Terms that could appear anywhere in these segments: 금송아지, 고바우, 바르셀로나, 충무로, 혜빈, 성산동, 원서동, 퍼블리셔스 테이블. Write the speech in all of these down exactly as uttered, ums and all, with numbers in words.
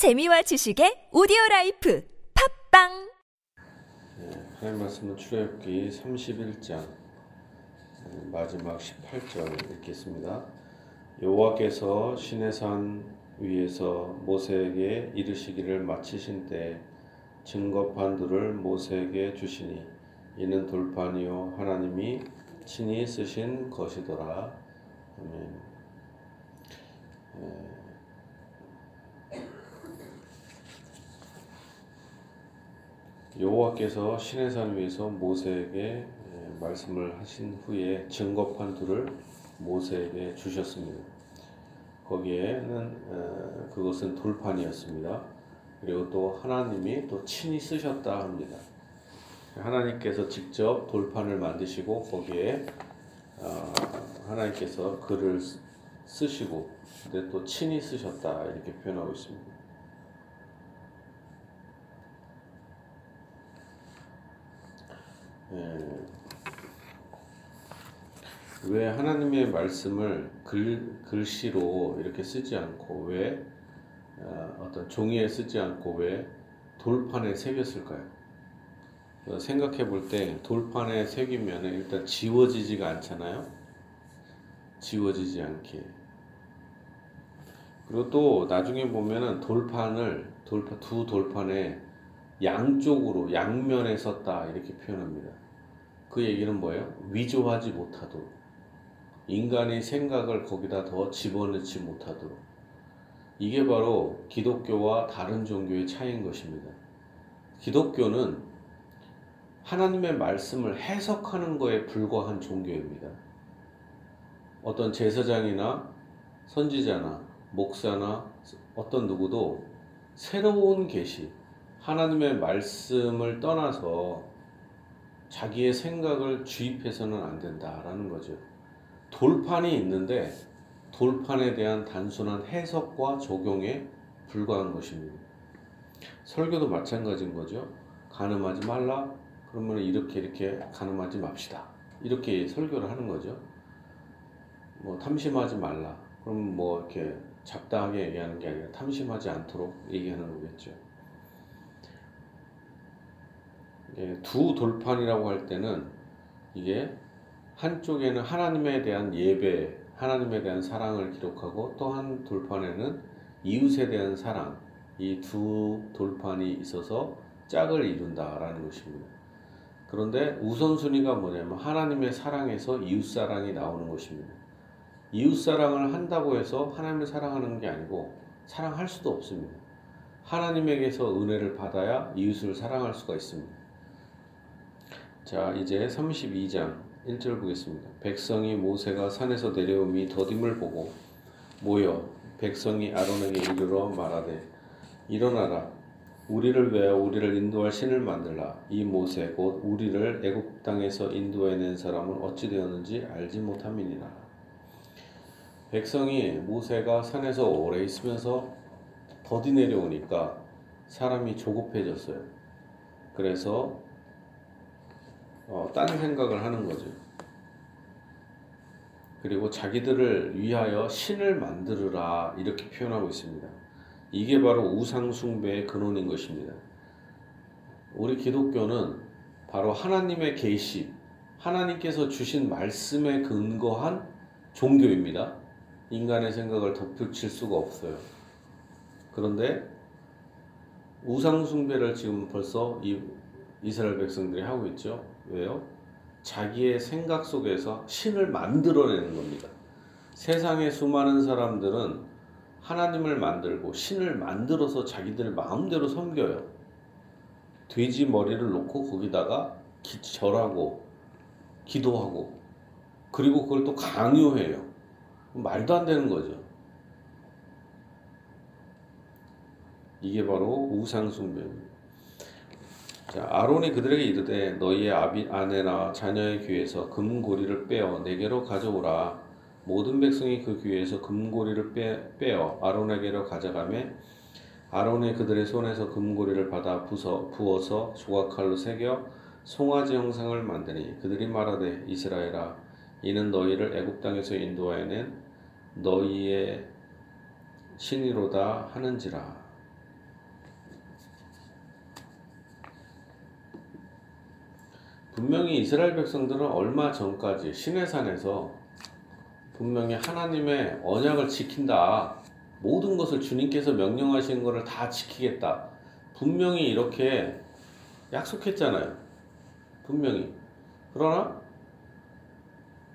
재미와 지식의 오디오라이프 팝빵! 네, 하나님 말씀은 출애굽기 삼십일 장 마지막 십팔 절 읽겠습니다. 여호와께서 시내산 위에서 모세에게 이르시기를 마치신 때 증거판들을 모세에게 주시니 이는 돌판이요 하나님이 친히 쓰신 것이더라. 아멘. 네. 여호와께서 시내산 위에서 모세에게 말씀을 하신 후에 증거판 둘을 모세에게 주셨습니다. 거기에는 그것은 돌판이었습니다. 그리고 또 하나님이 또 친히 쓰셨다 합니다. 하나님께서 직접 돌판을 만드시고 거기에 하나님께서 글을 쓰시고 근데 또 친히 쓰셨다 이렇게 표현하고 있습니다. 예. 왜 하나님의 말씀을 글, 글씨로 이렇게 쓰지 않고 왜 어, 어떤 종이에 쓰지 않고 왜 돌판에 새겼을까요? 생각해 볼 때 돌판에 새기면 일단 지워지지가 않잖아요. 지워지지 않게. 그리고 또 나중에 보면은 돌판을 돌파, 두 돌판에 양쪽으로 양면에 썼다 이렇게 표현합니다. 그 얘기는 뭐예요? 위조하지 못하도록 인간의 생각을 거기다 더 집어넣지 못하도록. 이게 바로 기독교와 다른 종교의 차이인 것입니다. 기독교는 하나님의 말씀을 해석하는 거에 불과한 종교입니다. 어떤 제사장이나 선지자나 목사나 어떤 누구도 새로운 계시 하나님의 말씀을 떠나서 자기의 생각을 주입해서는 안 된다라는 거죠. 돌판이 있는데 돌판에 대한 단순한 해석과 적용에 불과한 것입니다. 설교도 마찬가지인 거죠. 간음하지 말라. 그러면 이렇게 이렇게 간음하지 맙시다. 이렇게 설교를 하는 거죠. 뭐 탐심하지 말라. 그럼 뭐 이렇게 잡다하게 얘기하는 게 아니라 탐심하지 않도록 얘기하는 거겠죠. 두 돌판이라고 할 때는 이게 한쪽에는 하나님에 대한 예배, 하나님에 대한 사랑을 기록하고 또 한 돌판에는 이웃에 대한 사랑, 이 두 돌판이 있어서 짝을 이룬다라는 것입니다. 그런데 우선순위가 뭐냐면 하나님의 사랑에서 이웃사랑이 나오는 것입니다. 이웃사랑을 한다고 해서 하나님을 사랑하는 게 아니고 사랑할 수도 없습니다. 하나님에게서 은혜를 받아야 이웃을 사랑할 수가 있습니다. 자, 이제 삼십이 장 일 절 보겠습니다. 백성이 모세가 산에서 내려오미 더딤을 보고 모여 백성이 아론에게 이르러 말하되 일어나라 우리를 위하여 우리를 인도할 신을 만들라. 이 모세 곧 우리를 애굽 땅에서 인도해낸 사람은 어찌 되었는지 알지 못함이니라. 백성이 모세가 산에서 오래 있으면서 더디 내려오니까 사람이 조급해졌어요. 그래서 어, 딴 생각을 하는 거죠. 그리고 자기들을 위하여 신을 만들으라 이렇게 표현하고 있습니다. 이게 바로 우상숭배의 근원인 것입니다. 우리 기독교는 바로 하나님의 계시, 하나님께서 주신 말씀에 근거한 종교입니다. 인간의 생각을 덧붙일 수가 없어요. 그런데 우상숭배를 지금 벌써 이 이스라엘 백성들이 하고 있죠. 왜요? 자기의 생각 속에서 신을 만들어내는 겁니다. 세상의 수많은 사람들은 하나님을 만들고 신을 만들어서 자기들 마음대로 섬겨요. 돼지 머리를 놓고 거기다가 기, 절하고 기도하고 그리고 그걸 또 강요해요. 말도 안 되는 거죠. 이게 바로 우상숭배입니다. 자, 아론이 그들에게 이르되 너희의 아비, 아내나 자녀의 귀에서 금고리를 빼어 내게로 가져오라. 모든 백성이 그 귀에서 금고리를 빼, 빼어 아론에게로 가져가며 아론이 그들의 손에서 금고리를 받아 부서, 부어서 조각칼로 새겨 송아지 형상을 만드니 그들이 말하되 이스라엘아 이는 너희를 애굽 땅에서 인도하여낸 너희의 신이로다 하는지라. 분명히 이스라엘 백성들은 얼마 전까지 시내산에서 분명히 하나님의 언약을 지킨다, 모든 것을 주님께서 명령하신 것을 다 지키겠다, 분명히 이렇게 약속했잖아요. 분명히. 그러나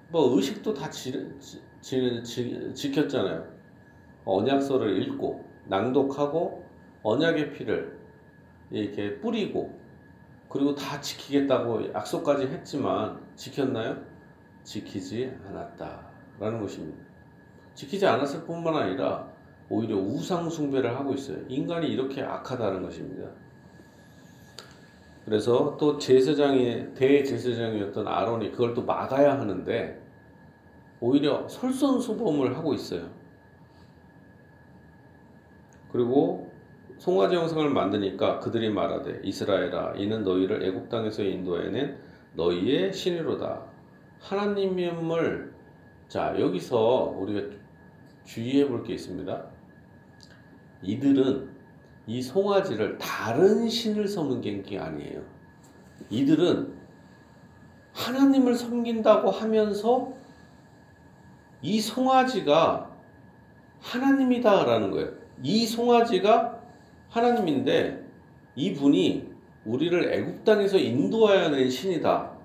뭐 의식도 다 지, 지, 지, 지, 지켰잖아요. 언약서를 읽고 낭독하고 언약의 피를 이렇게 뿌리고, 그리고 다 지키겠다고 약속까지 했지만 지켰나요? 지키지 않았다라는 것입니다. 지키지 않았을 뿐만 아니라 오히려 우상 숭배를 하고 있어요. 인간이 이렇게 악하다는 것입니다. 그래서 또 제사장이, 대제사장이었던 아론이 그걸 또 막아야 하는데 오히려 솔선수범을 하고 있어요. 그리고 송아지 형상을 만드니까 그들이 말하되, 이스라엘아, 이는 너희를 애굽 땅에서 인도해낸 너희의 신이로다. 하나님임을, 자, 여기서 우리가 주의해 볼 게 있습니다. 이들은 이 송아지를 다른 신을 섬기는 게 아니에요. 이들은 하나님을 섬긴다고 하면서 이 송아지가 하나님이다라는 거예요. 이 송아지가 하나님인데 이분이 우리를 애굽 땅에서 인도하여 낸 신이다.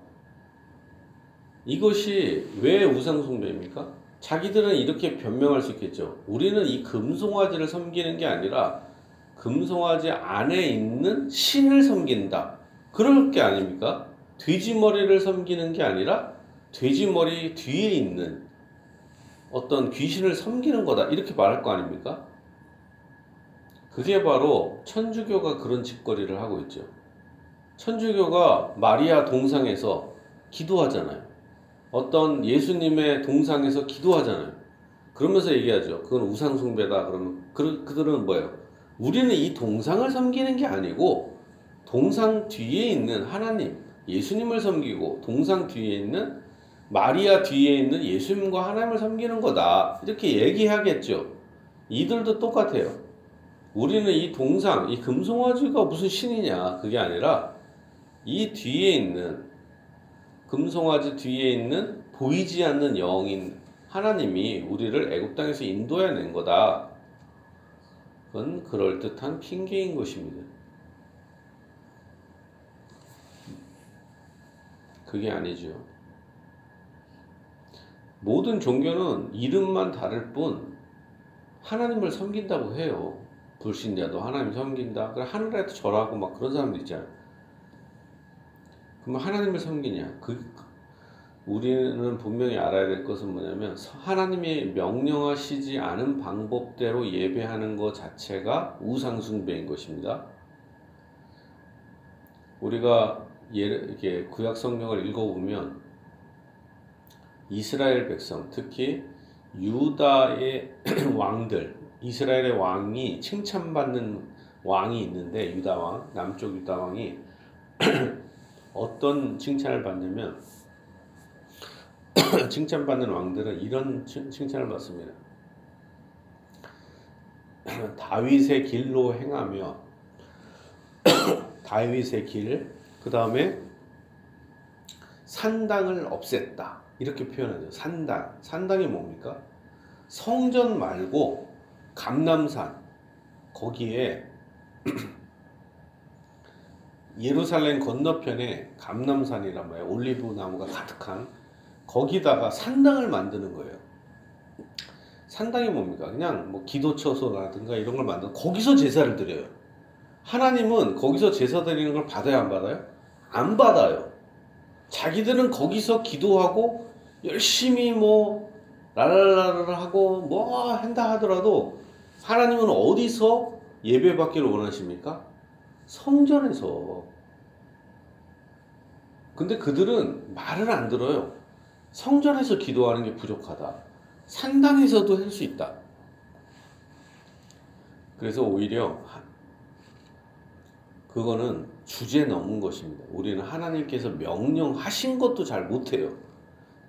이것이 왜 우상 숭배입니까? 자기들은 이렇게 변명할 수 있겠죠. 우리는 이 금송아지를 섬기는 게 아니라 금송아지 안에 있는 신을 섬긴다. 그럴 게 아닙니까? 돼지머리를 섬기는 게 아니라 돼지머리 뒤에 있는 어떤 귀신을 섬기는 거다, 이렇게 말할 거 아닙니까? 그게 바로 천주교가 그런 짓거리를 하고 있죠. 천주교가 마리아 동상에서 기도하잖아요. 어떤 예수님의 동상에서 기도하잖아요. 그러면서 얘기하죠. 그건 우상 숭배다. 그러면 그, 그들은 뭐예요? 우리는 이 동상을 섬기는 게 아니고 동상 뒤에 있는 하나님, 예수님을 섬기고 동상 뒤에 있는 마리아 뒤에 있는 예수님과 하나님을 섬기는 거다, 이렇게 얘기하겠죠. 이들도 똑같아요. 우리는 이 동상, 이 금송아지가 무슨 신이냐, 그게 아니라 이 뒤에 있는, 금송아지 뒤에 있는 보이지 않는 영인 하나님이 우리를 애굽 땅에서 인도해낸 거다. 그건 그럴듯한 핑계인 것입니다. 그게 아니죠. 모든 종교는 이름만 다를 뿐 하나님을 섬긴다고 해요. 불신자도 하나님 섬긴다. 그래, 하늘에도 절하고 막 그런 사람도 있잖아요. 그러면 하나님을 섬기냐? 그, 우리는 분명히 알아야 될 것은 뭐냐면, 하나님이 명령하시지 않은 방법대로 예배하는 것 자체가 우상숭배인 것입니다. 우리가 예를, 이렇게 구약 성경을 읽어보면 이스라엘 백성, 특히 유다의 왕들, 이스라엘의 왕이 칭찬받는 왕이 있는데, 유다왕, 남쪽 유다왕이 어떤 칭찬을 받냐면 칭찬받는 왕들은 이런 칭찬을 받습니다. 다윗의 길로 행하며 다윗의 길, 그 다음에 산당을 없앴다, 이렇게 표현하죠. 산당, 산당이 뭡니까? 성전 말고 감람산, 거기에 예루살렘 건너편에 감람산이란 말이에요. 올리브 나무가 가득한 거기다가 산당을 만드는 거예요. 산당이 뭡니까? 그냥 뭐 기도처소라든가 이런 걸 만드는, 거기서 제사를 드려요. 하나님은 거기서 제사 드리는 걸 받아요, 안 받아요? 안 받아요. 자기들은 거기서 기도하고 열심히 뭐 라라라라 하고 뭐 한다 하더라도 하나님은 어디서 예배받기를 원하십니까? 성전에서. 근데 그들은 말을 안 들어요. 성전에서 기도하는 게 부족하다, 산당에서도 할 수 있다. 그래서 오히려 그거는 주제 넘은 것입니다. 우리는 하나님께서 명령하신 것도 잘 못해요.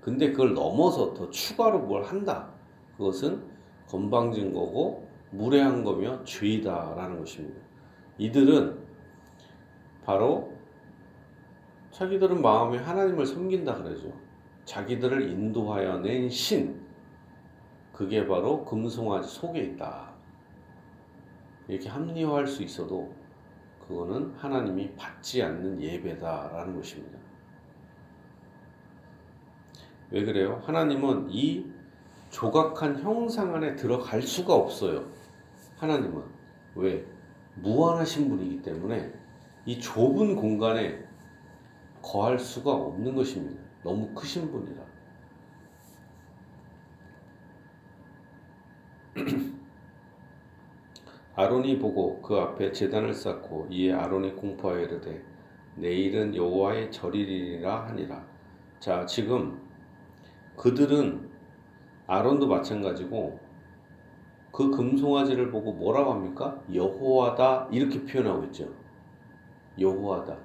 근데 그걸 넘어서 더 추가로 뭘 한다, 그것은 건방진 거고 무례한 거며 죄이다라는 것입니다. 이들은 바로 자기들은 마음에 하나님을 섬긴다 그러죠. 자기들을 인도하여 낸 신, 그게 바로 금송아지 속에 있다. 이렇게 합리화할 수 있어도 그거는 하나님이 받지 않는 예배다라는 것입니다. 왜 그래요? 하나님은 이 조각한 형상 안에 들어갈 수가 없어요. 하나님은 왜? 무한하신 분이기 때문에 이 좁은 공간에 거할 수가 없는 것입니다. 너무 크신 분이라. 아론이 보고 그 앞에 제단을 쌓고 이에 아론이 공포하여 이르되 내일은 여호와의 절이리라 하니라. 자, 지금 그들은 아론도 마찬가지고 그 금송아지를 보고 뭐라고 합니까? 여호와다, 이렇게 표현하고 있죠. 여호와다.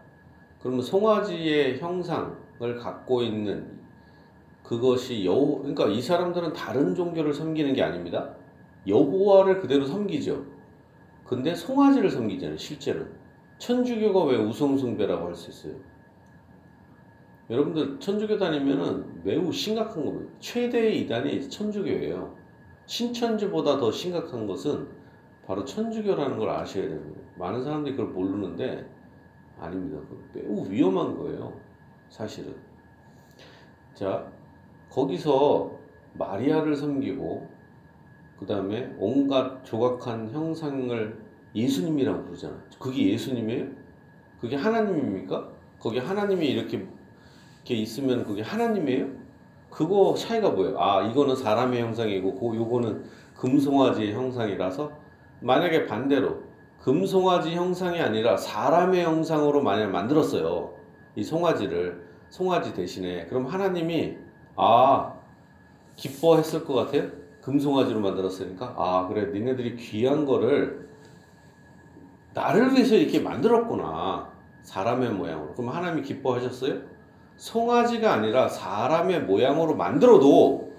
그러면 송아지의 형상을 갖고 있는 그것이 여호, 그러니까 이 사람들은 다른 종교를 섬기는 게 아닙니다. 여호와를 그대로 섬기죠. 근데 송아지를 섬기잖아요, 실제로. 천주교가 왜 우상숭배라고 할 수 있어요? 여러분들 천주교 다니면은 매우 심각한 겁니다. 최대의 이단이 천주교예요. 신천주보다 더 심각한 것은 바로 천주교라는 걸 아셔야 됩니다. 많은 사람들이 그걸 모르는데 아닙니다. 매우 위험한 거예요, 사실은. 자, 거기서 마리아를 섬기고 그 다음에 온갖 조각한 형상을 예수님이라고 부르잖아요. 그게 예수님이에요? 그게 하나님입니까? 거기 하나님이 이렇게, 이렇게 있으면 그게 하나님이에요? 그거 차이가 뭐예요? 아, 이거는 사람의 형상이고 고, 요거는 금송아지의 형상이라서, 만약에 반대로 금송아지 형상이 아니라 사람의 형상으로 만약에 만들었어요, 이 송아지를, 송아지 대신에. 그럼 하나님이 아, 기뻐했을 것 같아요? 금송아지로 만들었으니까. 아, 그래, 니네들이 귀한 거를 나를 위해서 이렇게 만들었구나, 사람의 모양으로. 그럼 하나님이 기뻐하셨어요? 송아지가 아니라 사람의 모양으로 만들어도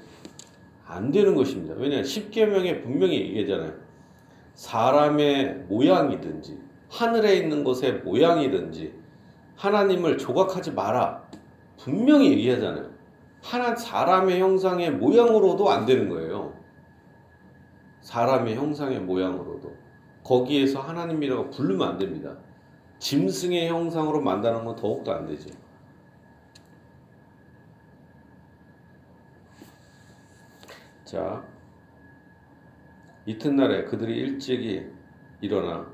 안 되는 것입니다. 왜냐하면 십계명에 분명히 얘기하잖아요. 사람의 모양이든지 하늘에 있는 것의 모양이든지 하나님을 조각하지 마라, 분명히 얘기하잖아요. 하나, 사람의 형상의 모양으로도 안 되는 거예요. 사람의 형상의 모양으로도. 거기에서 하나님이라고 부르면 안 됩니다. 짐승의 형상으로 만드는 건 더욱더 안 되죠. 자, 이튿날에 그들이 일찍이 일어나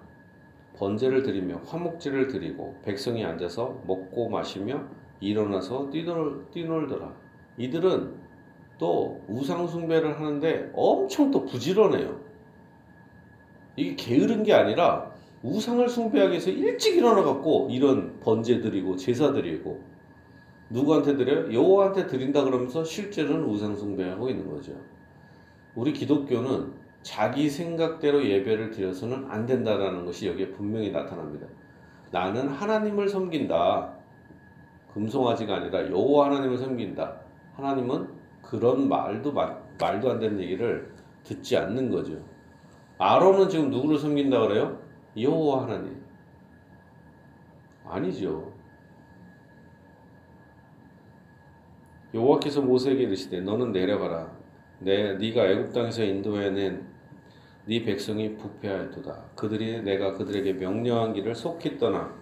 번제를 드리며 화목제를 드리고 백성이 앉아서 먹고 마시며 일어나서 뛰놀, 뛰놀더라. 이들은 또 우상숭배를 하는데 엄청 또 부지런해요. 이게 게으른 게 아니라 우상을 숭배하기 위해서 일찍 일어나갖고 이런 번제 드리고 제사 드리고. 누구한테 드려요? 여호와한테 드린다 그러면서 실제로는 우상숭배하고 있는 거죠. 우리 기독교는 자기 생각대로 예배를 드려서는 안 된다라는 것이 여기에 분명히 나타납니다. 나는 하나님을 섬긴다. 금송아지가 아니라 여호와 하나님을 섬긴다. 하나님은 그런 말도 마, 말도 안 되는 얘기를 듣지 않는 거죠. 아론은 지금 누구를 섬긴다 그래요? 여호와 하나님. 아니죠. 여호와께서 모세에게 이르시되 너는 내려가라. 내 네가 애굽 땅에서 인도해낸 네 백성이 부패하였도다. 그들이 내가 그들에게 명령한 길을 속히 떠나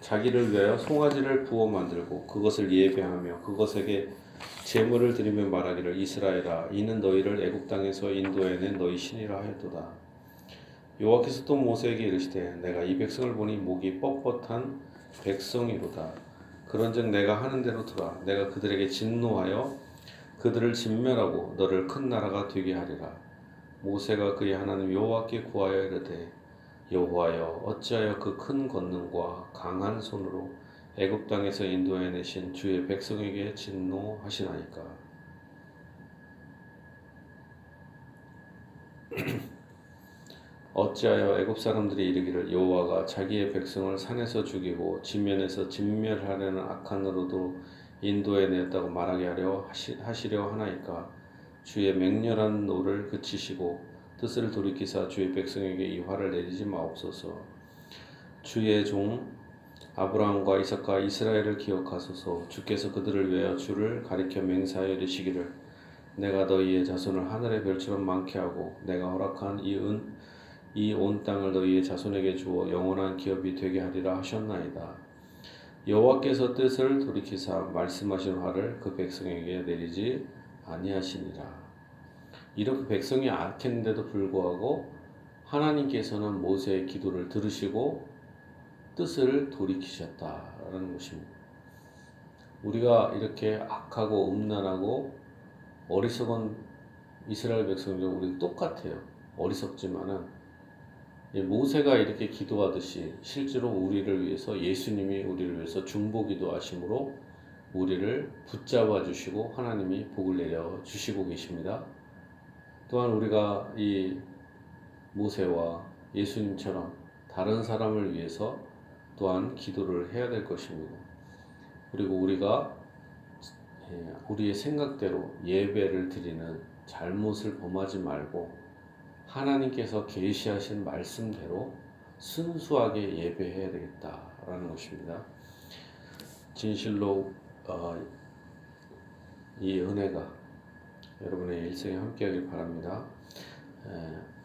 자기를 위하여 송아지를 부어 만들고 그것을 예배하며 그것에게 제물을 드리며 말하기를 이스라엘아, 이는 너희를 애굽 땅에서 인도해낸 너희 신이라 하였도다. 여호와께서 또 모세에게 이르시되 내가 이 백성을 보니 목이 뻣뻣한 백성이로다. 그런즉 내가 하는 대로 두라. 내가 그들에게 진노하여 그들을 진멸하고 너를 큰 나라가 되게 하리라. 모세가 그의 하나님 여호와께 구하여 이르되 여호와여, 어찌하여 그 큰 권능과 강한 손으로 애굽 땅에서 인도해내신 주의 백성에게 진노하시나이까. 어찌하여 애굽 사람들이 이르기를 여호와가 자기의 백성을 산에서 죽이고 지면에서 진멸하려는 악한으로도 인도해내었다고 말하게 하려 하시, 하시려 하나이까. 주의 맹렬한 노를 그치시고 뜻을 돌이키사 주의 백성에게 이 화를 내리지 마옵소서. 주의 종 아브라함과 이삭과 이스라엘을 기억하소서. 주께서 그들을 위하여 주를 가리켜 맹세하여 이르시기를 내가 너희의 자손을 하늘의 별처럼 많게 하고 내가 허락한 이 은 이 온 땅을 너희의 자손에게 주어 영원한 기업이 되게 하리라 하셨나이다. 여호와께서 뜻을 돌이키사 말씀하신 화를 그 백성에게 내리지 아니하시니라. 이렇게 백성이 악했는데도 불구하고 하나님께서는 모세의 기도를 들으시고 뜻을 돌이키셨다라는 것입니다. 우리가 이렇게 악하고 음란하고 어리석은 이스라엘 백성들과 우리는 똑같아요. 어리석지만은 모세가 이렇게 기도하듯이 실제로 우리를 위해서 예수님이 우리를 위해서 중보기도 하심으로 우리를 붙잡아 주시고 하나님이 복을 내려 주시고 계십니다. 또한 우리가 이 모세와 예수님처럼 다른 사람을 위해서 또한 기도를 해야 될 것입니다. 그리고 우리가 우리의 생각대로 예배를 드리는 잘못을 범하지 말고 하나님께서 계시하신 말씀대로 순수하게 예배해야 되겠다라는 것입니다. 진실로 어, 이 은혜가 여러분의 일생에 함께하길 바랍니다. 에,